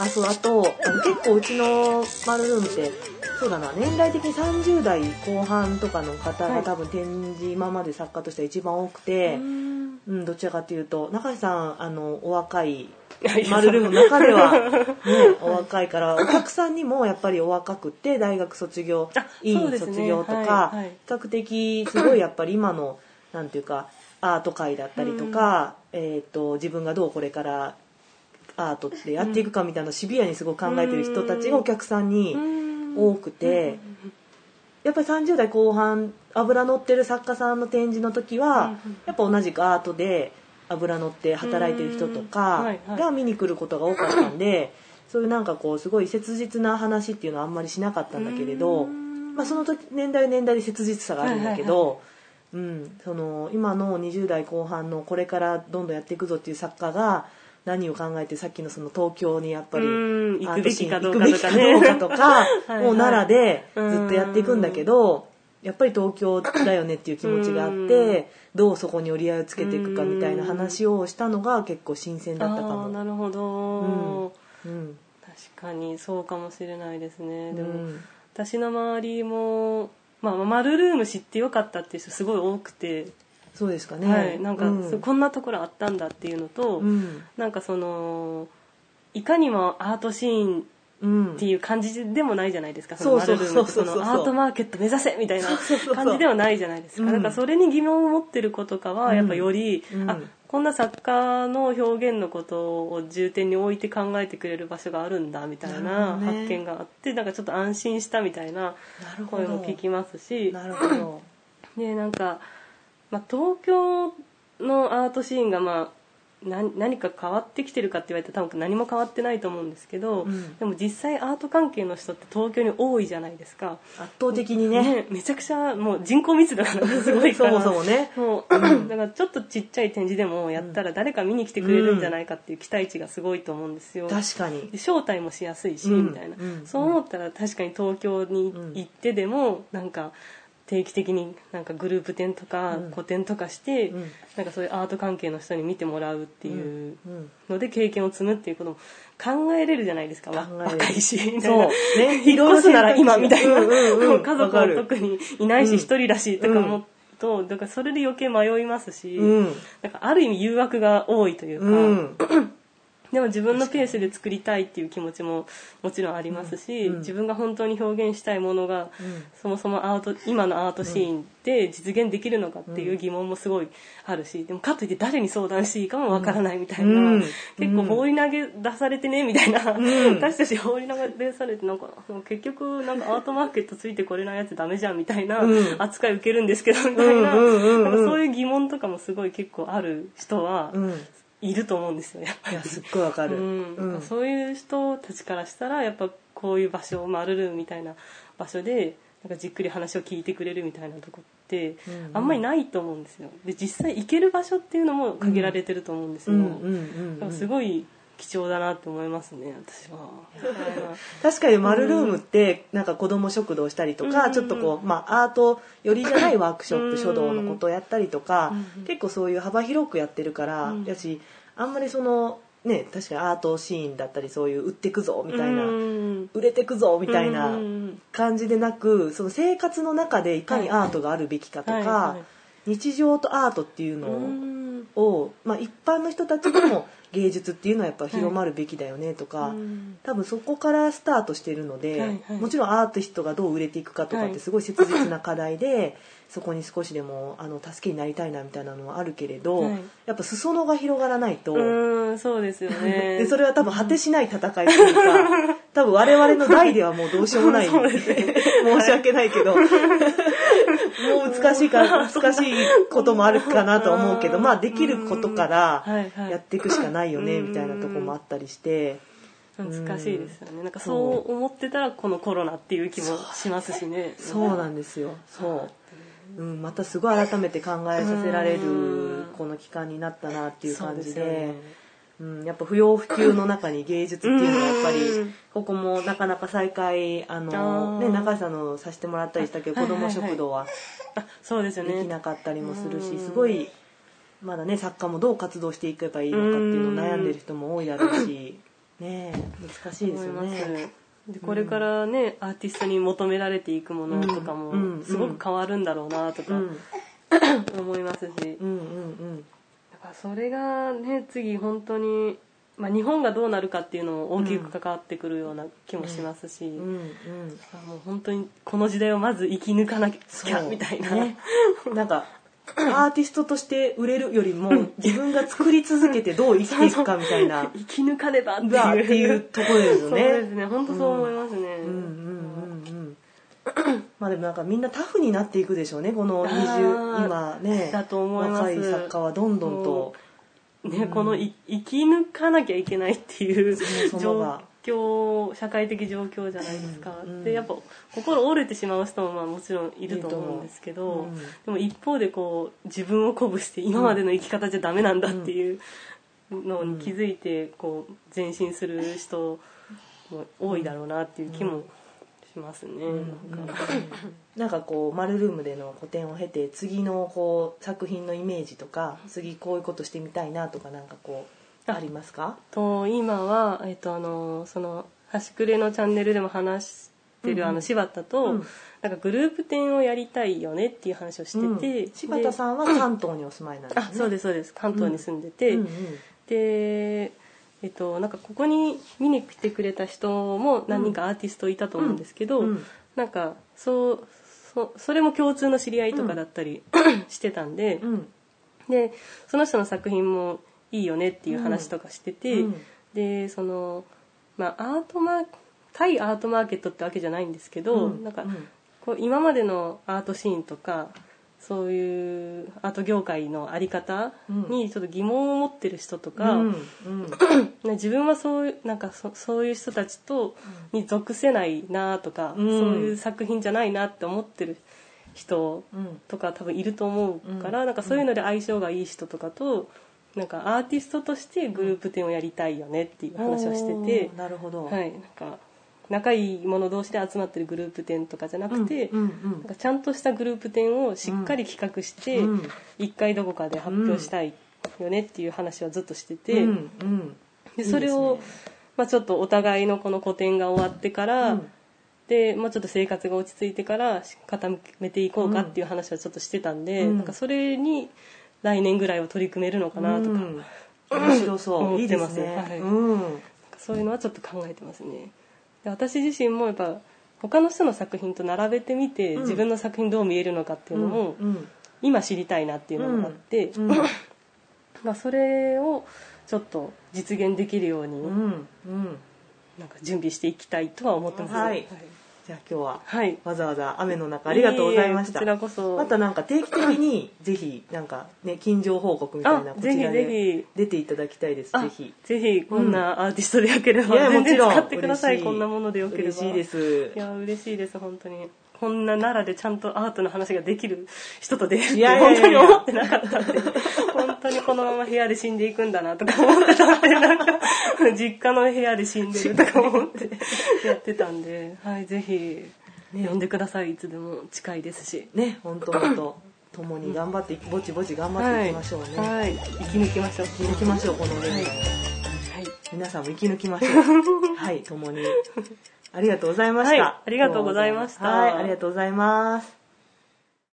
あ、そう、あと結構うちのマルルームってそうだな、年代的に30代後半とかの方が多分展示今まで作家としては一番多くて、はい、うん、どちらかというと中西さんお若いマルルームの中では、ね、お若いからお客さんにもやっぱりお若くて大学卒業、いい卒業とか、ね、はいはい、比較的すごいやっぱり今のなんていうかアート界だったりとか、自分がどうこれからアートってやっていくかみたいなシビアにすごく考えてる人たちがお客さんに多くて、やっぱり30代後半脂乗ってる作家さんの展示の時はやっぱ同じくアートで脂乗って働いてる人とかが見に来ることが多かったんで、そういうなんかこうすごい切実な話っていうのはあんまりしなかったんだけれど、まあその時年代で切実さがあるんだけど、うん、その今の20代後半のこれからどんどんやっていくぞっていう作家が何を考えて、さっきのその東京にやっぱり行くべきかどうかとかねとかもう奈良でずっとやっていくんだけど、やっぱり東京だよねっていう気持ちがあってどうそこに折り合いをつけていくかみたいな話をしたのが結構新鮮だったかも。あ、なるほど、うんうん、確かにそうかもしれないですね。でも、うん、私の周りもまあ、マルルーム知ってよかったっていう人すごい多くて、そうですかね、はい、なんか、うん、こんなところあったんだっていうのと、うん、なんかそのいかにもアートシーンっていう感じでもないじゃないですか、うん、そのマルルームってそのアートマーケット目指せみたいな感じではないじゃないですか、うん、なんかそれに疑問を持ってる子とかはやっぱより、うん、あ、こんな作家の表現のことを重点に置いて考えてくれる場所があるんだみたいな発見があって、なんかちょっと安心したみたいな声も聞きますし、なるほど。で、なんか、まあ、東京のアートシーンが、まあ、何か変わってきてるかって言われたら多分何も変わってないと思うんですけど、うん、でも実際アート関係の人って東京に多いじゃないですか。圧倒的に ねめちゃくちゃもう人口密度がすごいからそもそもね、もう、うん、だからちょっとちっちゃい展示でもやったら誰か見に来てくれるんじゃないかっていう期待値がすごいと思うんですよ、うん、確かに。で、招待もしやすいし、うん、みたいな、うん、そう思ったら確かに東京に行ってでもなんか定期的になんかグループ展とか個展とかして、うん、なんかそういうアート関係の人に見てもらうっていうので経験を積むっていうことも考えれるじゃないですか。若いしみたいな、そう、ね、引っ越すなら今みたいな、うんうんうん、家族も特にいないし一人らしいとか思うと、だからそれで余計迷いますし、うん、なんかある意味誘惑が多いというか、うんでも自分のペースで作りたいっていう気持ちももちろんありますし、うんうん、自分が本当に表現したいものが、うん、そもそも今のアートシーンで実現できるのかっていう疑問もすごいあるし、でもかといって誰に相談していいかもわからないみたいな、うん、結構放り投げ出されてねみたいな、うん、私たち放り投げ出されてなんか結局なんかアートマーケットついてこれないやつダメじゃんみたいな扱い受けるんですけどみたいな、なんかそういう疑問とかもすごい結構ある人はいると思うんですよ、やっぱり。いや、すっごいわかる、うんうん、そういう人たちからしたらやっぱこういう場所、マルルームみたいな場所でなんかじっくり話を聞いてくれるみたいなとこってあんまりないと思うんですよ。で、実際行ける場所っていうのも限られてると思うんですけど、すごい貴重だなって思いますね、私は。確かにマルルームってなんか子ども食堂したりとか、うん、ちょっとこう、まあ、アート寄りじゃないワークショップ、うん、書道のことをやったりとか、うん、結構そういう幅広くやってるから、うん、やしあんまりそのね、確かにアートシーンだったりそういう売ってくぞみたいな、うん、売れてくぞみたいな感じでなく、その生活の中でいかにアートがあるべきかとか、はいはいはい、日常とアートっていうのを、まあ、一般の人たちでも芸術っていうのはやっぱ広まるべきだよねとか、はい、多分そこからスタートしてるので、はいはい、もちろんアーティストがどう売れていくかとかってすごい切実な課題で、はい、そこに少しでも助けになりたいなみたいなのはあるけれど、はい、やっぱ裾野が広がらないと、そうですよねでそれは多分果てしない戦いというか、多分我々の代ではもうどうしようもない申し訳ないけど、はいもう難しいこともあるかなと思うけど、まあできることからやっていくしかないよねみたいなとこもあったりして、難しいですよね。なんかそう思ってたらこのコロナっていう気もしますしね。そうなんですよ。そう、うん、またすごい改めて考えさせられるこの期間になったなっていう感じで、うん、やっぱ不要不急の中に芸術っていうのはやっぱりここもなかなか再開ね、中井さんのさせてもらったりしたけど子ども食堂はできなかったりもするし、すごいまだね作家もどう活動していけばいいのかっていうのを悩んでる人も多いだろうし、ねえ難しいですよね。でこれからね、アーティストに求められていくものとかもすごく変わるんだろうなとか思いますし、だからそれがね次本当に、まあ、日本がどうなるかっていうのも大きく関わってくるような気もしますし、もう本当にこの時代をまず生き抜かなきゃみたいな、ね、なんかアーティストとして売れるよりも自分が作り続けてどう生きていくかみたいな生き抜かねばっていうところですよね。そうですね、本当そう思いますね。まあでもなんかみんなタフになっていくでしょうね、この20今ねだと思います。若い作家はどんどんと、ね、この生き抜かなきゃいけないっていう状況、社会的状況じゃないですか、でやっぱ心折れてしまう人もまあもちろんいると思うんですけど、でも一方でこう自分を鼓舞して今までの生き方じゃダメなんだっていうのに気づいてこう前進する人も多いだろうなっていう気もしますね。なんかこうマルルームでの個展を経て次のこう作品のイメージとか次こういうことしてみたいなとかなんかこうありますか？今はそのはしくれのチャンネルでも話してる柴田となんかグループ展をやりたいよねっていう話をしてて、柴田さんは関東にお住まいなんですね。あ、そうですそうです、関東に住んでて、でなんかここに見に来てくれた人も何人かアーティストいたと思うんですけど、なんかそれも共通の知り合いとかだったりしてたんで、でその人の作品もいいよねっていう話とかしてて、でそのまあ対アートマーケットってわけじゃないんですけど、なんかこう今までのアートシーンとかそういうアート業界のあり方にちょっと疑問を持ってる人とか、自分はそういう人たちに属せないなとか、そういう作品じゃないなって思ってる人とか多分いると思うから、なんかそういうので相性がいい人とかとなんかアーティストとしてグループ展をやりたいよねっていう話をしてて、なるほど、はい、なんか仲いい者同士で集まってるグループ展とかじゃなくて、なんかちゃんとしたグループ展をしっかり企画して一回どこかで発表したいよねっていう話はずっとしてて、でそれをまあちょっとお互いのこの個展が終わってから、でまあちょっと生活が落ち着いてから固めていこうかっていう話はちょっとしてたんで、なんかそれに来年ぐらいは取り組めるのかなとか、面白そう思ってますね。いいですね、そういうのはちょっと考えてますね。私自身もやっぱ他の人の作品と並べてみて、自分の作品どう見えるのかっていうのを今知りたいなっていうのがあって、それをちょっと実現できるようになんか準備していきたいとは思ってますね。じゃあ今日はわざわざ雨の中ありがとうございました。こちらこそ。またなんか定期的にぜひなんかね近況報告みたいなこちらで出ていただきたいです。ぜひぜひこんなアーティストでよければ全然使ってください。こんなものでよければ。嬉しいです。いや嬉しいです本当に。こんな奈良でちゃんとアートの話ができる人と出会って本当に思ってなかったんで、本当にこのまま部屋で死んでいくんだなとか思ってたんで、なんか実家の部屋で死んでるとか思ってやってたんで、はい、ぜひ呼んでください。いつでも近いですしね、本当本当共に頑張ってぼちぼち頑張っていきましょうね。はい、生き抜きましょう、生き抜きましょう、この年代、皆さんも生き抜きましょう。はい、共に。ありがとうございました。はい、ありがとうございました。はい、ありがとうございます。